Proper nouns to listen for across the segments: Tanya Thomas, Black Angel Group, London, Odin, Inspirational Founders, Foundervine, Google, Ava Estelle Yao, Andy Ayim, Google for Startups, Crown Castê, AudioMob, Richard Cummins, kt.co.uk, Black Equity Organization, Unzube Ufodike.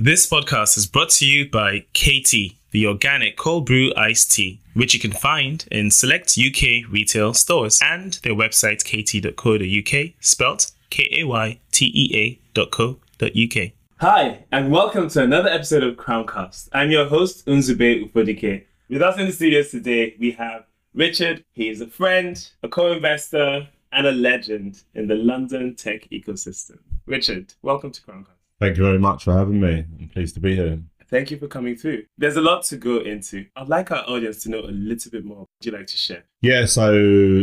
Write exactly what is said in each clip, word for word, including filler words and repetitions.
This podcast is brought to you by K T, the organic cold brew iced tea, which you can find in select U K retail stores and their website k t dot co dot u k, spelt K A Y T E A dot co dot u k. Hi, and welcome to another episode of Crown Cast. I'm your host, Unzube Ufodike. With us in the studios today, we have Richard. He is a friend, a co-investor, and a legend in the London tech ecosystem. Richard, welcome to Crown Cast. Thank you very much for having me. I'm pleased to be here. Thank you for coming through. There's a lot to go into. I'd like our audience to know a little bit more. Would you like to share? Yeah, so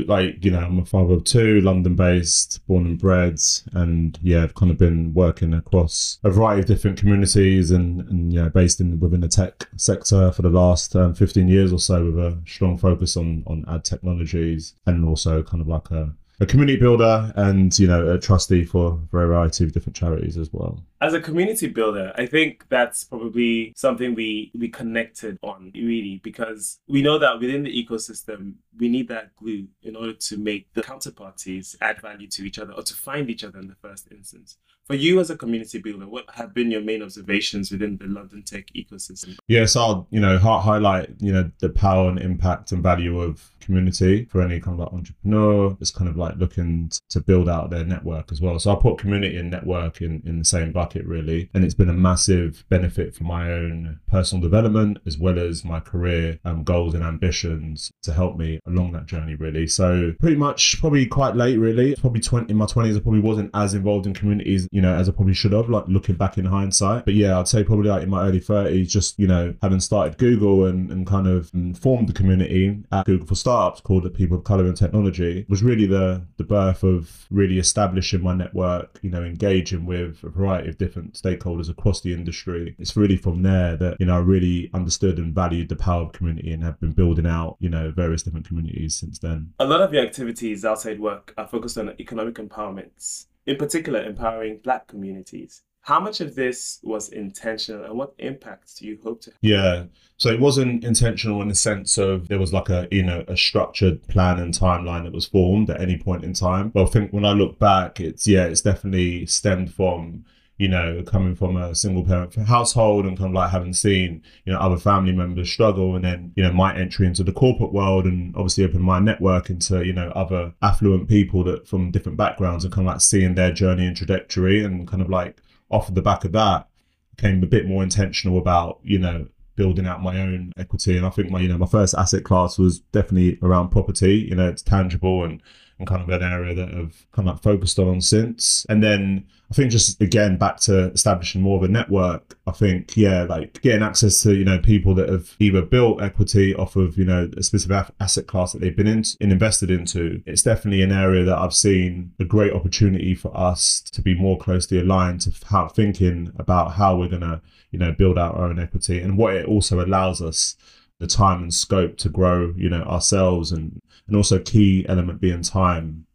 like, you know, I'm a father of two, London-based, born and bred. And yeah, I've kind of been working across a variety of different communities and, and yeah, based in within the tech sector for the last um, fifteen years or so, with a strong focus on, on ad technologies, and also kind of like a A community builder and, you know, a trustee for a variety of different charities as well. As a community builder, I think that's probably something we, we connected on, really, because we know that within the ecosystem, we need that glue in order to make the counterparties add value to each other or to find each other in the first instance. For you as a community builder, what have been your main observations within the London tech ecosystem? Yes, I'll, you know, highlight, you know, the power and impact and value of community for any kind of like entrepreneur that's kind of like looking to build out their network as well. So I put community and network in, in the same bucket, really. And it's been a massive benefit for my own personal development, as well as my career um, goals and ambitions to help me along that journey, really. So pretty much probably quite late, really. Probably twenty in my twenties, I probably wasn't as involved in communities, you know, as I probably should have, like looking back in hindsight. But yeah, I'd say probably like in my early thirties, just, you know, having started Google and, and kind of formed the community at Google for Startups called the People of Colour and Technology, was really the, the birth of really establishing my network, you know, engaging with a variety of different stakeholders across the industry. It's really from there that, you know, I really understood and valued the power of community and have been building out, you know, various different communities since then. A lot of your activities outside work are focused on economic empowerment, in particular empowering Black communities. How much of this was intentional, and what impacts do you hope to have? Yeah, so it wasn't intentional in the sense of there was like a, you know, a structured plan and timeline that was formed at any point in time. But I think when I look back, it's, yeah, it's definitely stemmed from, you know, coming from a single parent household and kind of like having seen, you know, other family members struggle, and then, you know, my entry into the corporate world and obviously open my network into, you know, other affluent people that from different backgrounds and kind of like seeing their journey and trajectory, and kind of like off the back of that became a bit more intentional about, you know, building out my own equity. And I think my, you know, my first asset class was definitely around property. You know, it's tangible and, and kind of an area that I've kind of like focused on since. And then I think just again, back to establishing more of a network, I think, yeah, like getting access to, you know, people that have either built equity off of, you know, a specific asset class that they've been in, in invested into. It's definitely an area that I've seen a great opportunity for us to be more closely aligned to how thinking about how we're going to, you know, build out our own equity, and what it also allows us the time and scope to grow, you know, ourselves, and, and also key element being time,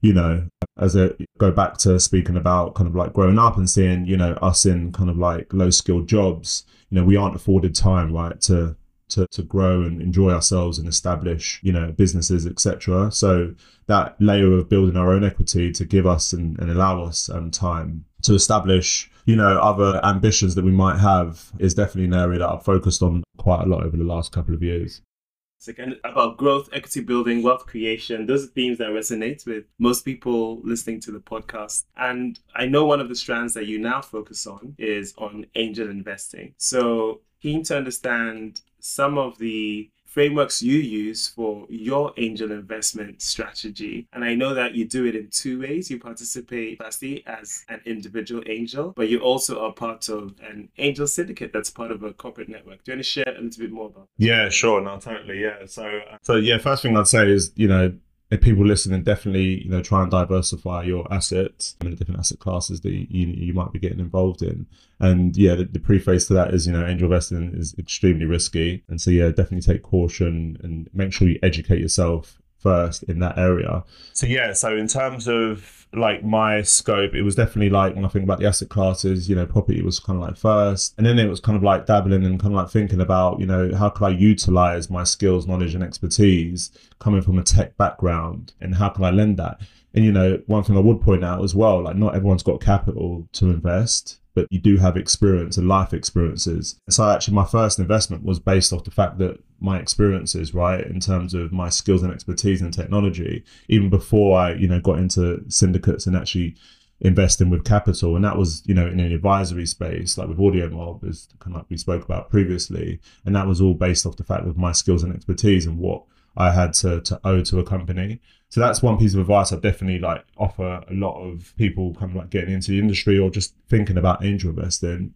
you know, as I go back to speaking about kind of like growing up and seeing, you know, us in kind of like low skilled jobs, you know, we aren't afforded time, right, to, to, to grow and enjoy ourselves and establish, you know, businesses, et cetera. So that layer of building our own equity to give us and, and allow us um, time to establish, you know, other ambitions that we might have is definitely an area that I've focused on quite a lot over the last couple of years. It's again about growth, equity building, wealth creation. Those are themes that resonate with most people listening to the podcast. And I know one of the strands that you now focus on is on angel investing. So keen to understand some of the frameworks you use for your angel investment strategy. And I know that you do it in two ways. You participate firstly as an individual angel, but you also are part of an angel syndicate that's part of a corporate network. Do you want to share a little bit more about that? Yeah, sure. No, totally. Yeah. So, uh, so yeah, first thing I'd say is, you know, if people listening, definitely, you know, try and diversify your assets and the different asset classes that you, you might be getting involved in. And yeah, the, the preface to that is, you know, angel investing is extremely risky. And so, yeah, definitely take caution and make sure you educate yourself first in that area. So, yeah, so in terms of like my scope, it was definitely like when I think about the asset classes, you know, property was kind of like first, and then it was kind of like dabbling and kind of like thinking about, you know, how could I utilize my skills, knowledge and expertise coming from a tech background, and how can I lend that? And, you know, one thing I would point out as well, like not everyone's got capital to invest. but you do have experience and life experiences. So actually my first investment was based off the fact that my experiences, right, in terms of my skills and expertise in technology, even before I, you know, got into syndicates and actually investing with capital. And that was, you know, in an advisory space, like with AudioMob, as kind of like we spoke about previously. And that was all based off the fact of my skills and expertise and what I had to, to owe to a company. So that's one piece of advice I definitely like offer a lot of people kind of like getting into the industry or just thinking about angel investing.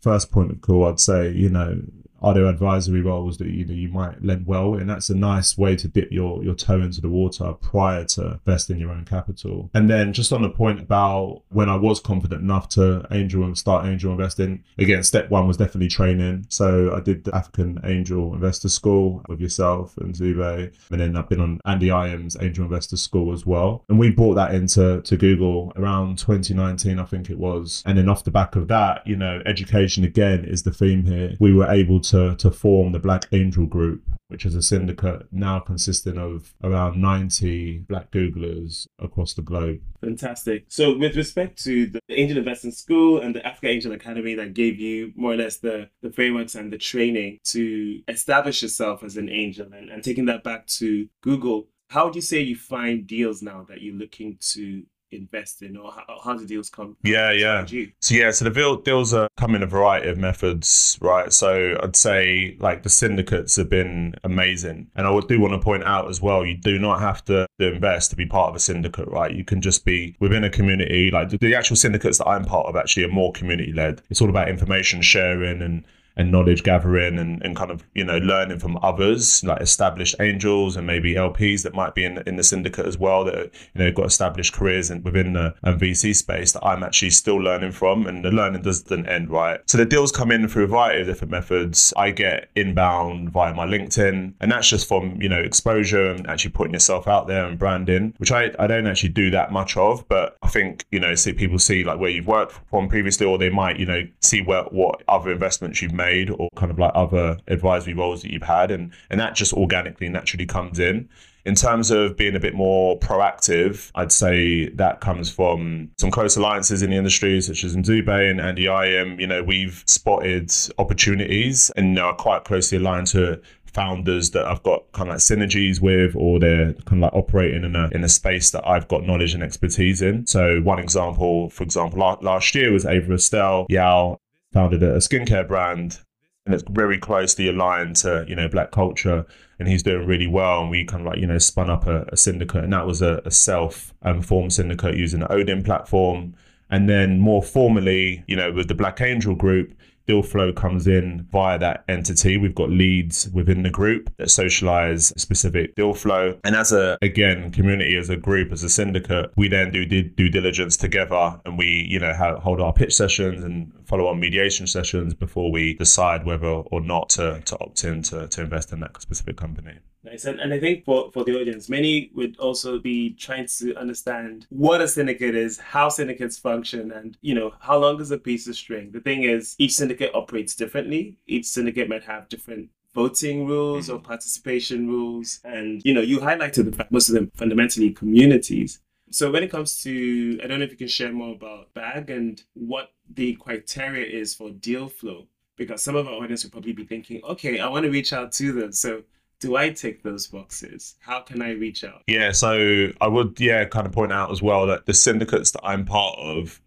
First point of call, I'd say, you know, are there advisory roles that you know you might lend well? And that's a nice way to dip your, your toe into the water prior to investing your own capital. And then just on the point about when I was confident enough to angel and start angel investing, again, step one was definitely training. So I did the African Angel Investor School with yourself and Zube. And then I've been on Andy Ayim's Angel Investor School as well. And we brought that into to Google around twenty nineteen, I think it was. And then off the back of that, you know, education again is the theme here. We were able to To, to form the Black Angel Group, which is a syndicate now consisting of around ninety Black Googlers across the globe. Fantastic. So with respect to the Angel Investing School and the Africa Angel Academy that gave you more or less the, the frameworks and the training to establish yourself as an angel and, and taking that back to Google, how would you say you find deals now that you're looking to invest in, or how, how do deals come? Yeah, yeah. So yeah, so the deals are come in a variety of methods, right? So I'd say like the syndicates have been amazing. And I do want to point out as well, you do not have to invest to be part of a syndicate, right? You can just be within a community. Like the, the actual syndicates that I'm part of actually are more community led. It's all about information sharing and and knowledge gathering and, and kind of, you know, learning from others, like established angels and maybe L Ps that might be in, in the syndicate as well that, you know, got established careers and within the um, V C space that I'm actually still learning from, and the learning doesn't end, right? So the deals come in through a variety of different methods. I get inbound via my LinkedIn, and that's just from, you know, exposure and actually putting yourself out there and branding, which I, I don't actually do that much of, but I think, you know, see people see like where you've worked from previously, or they might, you know, see where, what other investments you've made made or kind of like other advisory roles that you've had, and and that just organically naturally comes in. In terms of being a bit more proactive, I'd say that comes from some close alliances in the industry, such as Unzube and Andy Ayim. You know, we've spotted opportunities and are quite closely aligned to founders that I've got kind of like synergies with, or they're kind of like operating in a in a space that I've got knowledge and expertise in. So one example, for example, last year was Ava Estelle Yao founded a skincare brand, and it's very closely aligned to, you know, Black culture, and he's doing really well. And we kind of like, you know, spun up a, a syndicate, and that was a, a self-formed syndicate using the Odin platform. And then more formally, you know, with the Black Angel Group, deal flow comes in via that entity. We've got leads within the group that socialize specific deal flow. And as a, again, community, as a group, as a syndicate, we then do due diligence together, and we, you know, have, hold our pitch sessions and follow on mediation sessions before we decide whether or not to, to opt in to, to invest in that specific company. Nice. And, and I think for, for the audience, many would also be trying to understand what a syndicate is, how syndicates function, and, you know, how long is a piece of string? The thing is, each syndicate operates differently. Each syndicate might have different voting rules or participation rules. And, you know, you highlighted the fact most of them fundamentally communities. So when it comes to, I don't know if you can share more about B A G and what the criteria is for deal flow, because some of our audience would probably be thinking, okay, I want to reach out to them. So do I take those boxes? How can I reach out? Yeah, so I would, yeah, kind of point out as well that the syndicates that I'm part of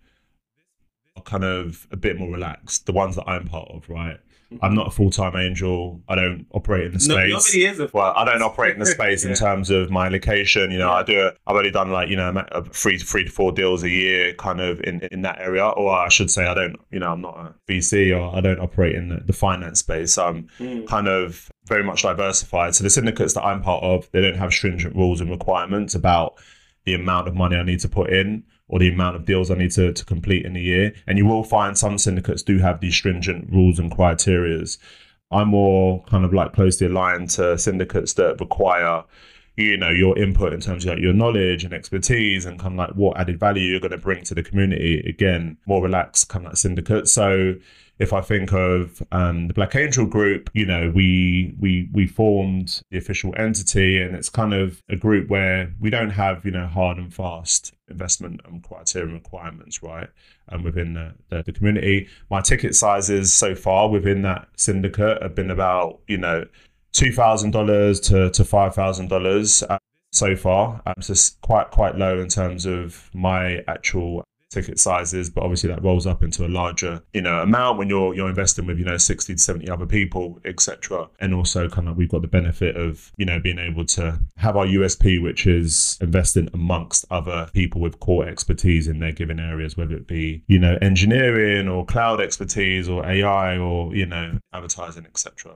are kind of a bit more relaxed, the ones that I'm part of, right? Mm-hmm. I'm not a full-time angel. I don't operate in the space. No, nobody is a full-time. Well, I don't operate in the space yeah. in terms of my location. You know, I do. A, I've only done like, you know, three, three to four deals a year, kind of in, in that area. Or I should say, I don't. You know, I'm not a V C, or I don't operate in the, the finance space. So I'm mm. kind of very much diversified. So the syndicates that I'm part of, they don't have stringent rules and requirements about the amount of money I need to put in, or the amount of deals I need to, to complete in a year. And you will find some syndicates do have these stringent rules and criterias. I'm more kind of like closely aligned to syndicates that require, you know, your input in terms of like your knowledge and expertise and kind of like what added value you're going to bring to the community. Again, more relaxed kind of like syndicate. So if I think of um, the Black Angel Group, you know, we we we formed the official entity, and it's kind of a group where we don't have, you know, hard and fast investment and criteria requirements, right? And um, within the, the, the community, my ticket sizes so far within that syndicate have been about, you know, two thousand dollars to to five thousand dollars so far. Um, so it's quite quite low in terms of my actual ticket sizes, but obviously that rolls up into a larger, you know, amount when you're you're investing with, you know, sixty to seventy other people, et cetera. And also kind of we've got the benefit of, you know, being able to have our U S P, which is investing amongst other people with core expertise in their given areas, whether it be, you know, engineering or cloud expertise or A I or, you know, advertising, et cetera.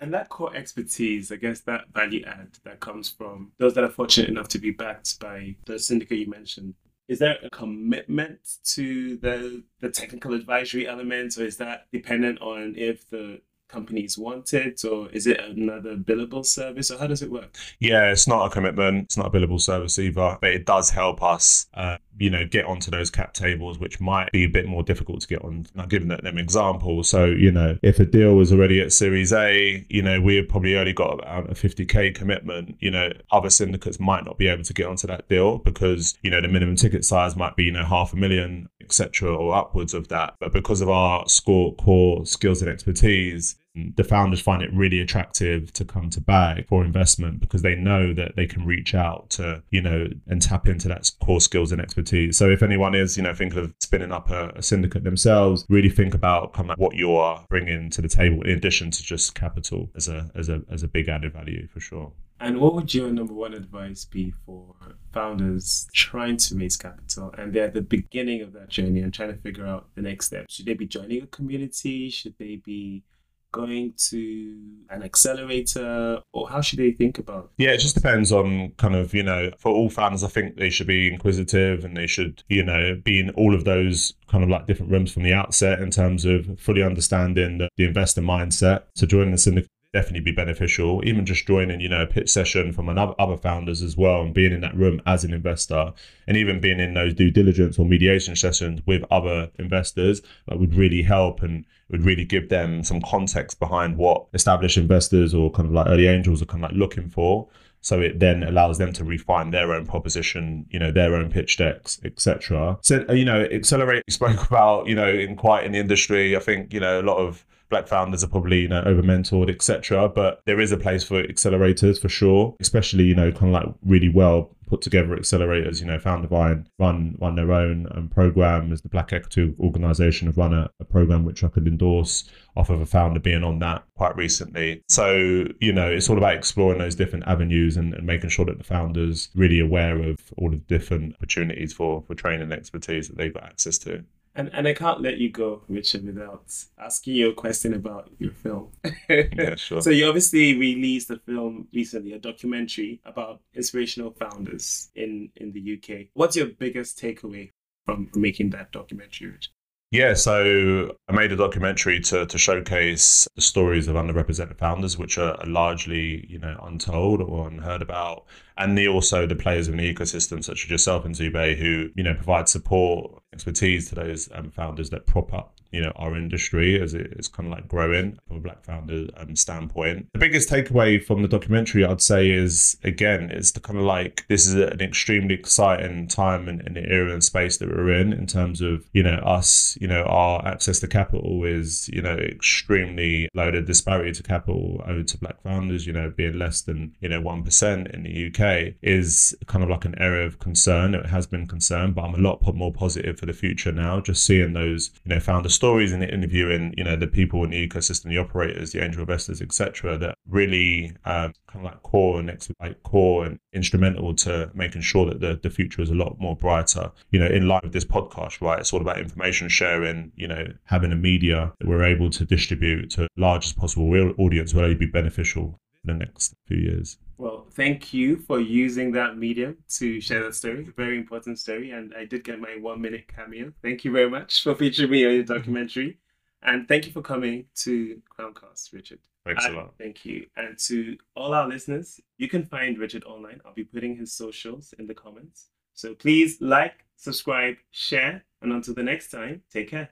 And that core expertise, I guess that value add that comes from those that are fortunate enough to be backed by the syndicate you mentioned. Is there a commitment to the, the technical advisory element, or is that dependent on if the company is wanted, or is it another billable service, or how does it work? Yeah, it's not a commitment. It's not a billable service either, but it does help us, uh, you know, get onto those cap tables, which might be a bit more difficult to get on. Now, giving them examples, so, you know, if a deal was already at Series A, you know, we have probably only got about a fifty K commitment. You know, other syndicates might not be able to get onto that deal because, you know, the minimum ticket size might be, you know, half a million, et cetera, or upwards of that. But because of our score, core skills and expertise, the founders find it really attractive to come to BAG for investment because they know that they can reach out to, you know, and tap into that core skills and expertise. So if anyone is, you know, thinking of spinning up a, a syndicate themselves, really think about kind of what you are bringing to the table in addition to just capital as a as a as a big added value for sure. And what would your number one advice be for founders trying to raise capital and they're at the beginning of that journey and trying to figure out the next step? Should they be joining a community? Should they be going to an accelerator, or how should they think about it? Yeah, it just depends on kind of, you know, for all founders, I think they should be inquisitive and they should, you know, be in all of those kind of like different rooms from the outset in terms of fully understanding the, the investor mindset. So joining the syndicate would definitely be beneficial, even just joining, you know, a pitch session from another other founders as well, and being in that room as an investor, and even being in those due diligence or mediation sessions with other investors, that would really help and would really give them some context behind what established investors or kind of like early angels are kind of like looking for. So it then allows them to refine their own proposition, you know, their own pitch decks, et cetera. So, you know, Accelerate you spoke about, you know, in quite in the industry, I think, you know, a lot of Black founders are probably, you know, over-mentored, et cetera. But there is a place for accelerators for sure, especially, you know, kind of like really well put together accelerators. You know, Foundervine run run their own um, program. As the Black Equity Organization have run a, a program which I could endorse off of a founder being on that quite recently. So, you know, it's all about exploring those different avenues and, and making sure that the founders really aware of all the different opportunities for, for training and expertise that they've got access to. And and I can't let you go, Richard, without asking you a question about your film. Yeah, sure. So you obviously released a film recently, a documentary about inspirational founders in, in the U K. What's your biggest takeaway from making that documentary, Richard? Yeah, so I made a documentary to, to showcase the stories of underrepresented founders, which are largely, you know, untold or unheard about, and the, also the players in the ecosystem, such as yourself and Zube, who, you know, provide support, expertise to those um, founders that prop up, you know, our industry as it is kind of like growing from a Black founder um, standpoint. The biggest takeaway from the documentary, I'd say, is, again, it's the kind of like, this is an extremely exciting time in, in the era and space that we're in, in terms of, you know, us, you know, our access to capital is, you know, extremely low. The disparity to capital owed to Black founders, you know, being less than, you know, one percent in the U K is kind of like an area of concern. It has been concerned, but I'm a lot more positive for the future now, just seeing those, you know, founder stories and interviewing, you know, the people in the ecosystem, the operators, the angel investors, et cetera, that really um, kind of like core and ex- like core and instrumental to making sure that the, the future is a lot more brighter. You know, in line with this podcast, right? It's all about information sharing. You know, having a media that we're able to distribute to the largest possible real audience will only be beneficial in the next few years. Well, thank you for using that medium to share that story. It's a very important story. And I did get my one minute cameo. Thank you very much for featuring me on your documentary. And thank you for coming to Crown Castê, Richard. Thanks and a lot. Thank you. And to all our listeners, you can find Richard online. I'll be putting his socials in the comments. So please like, subscribe, share. And until the next time, take care.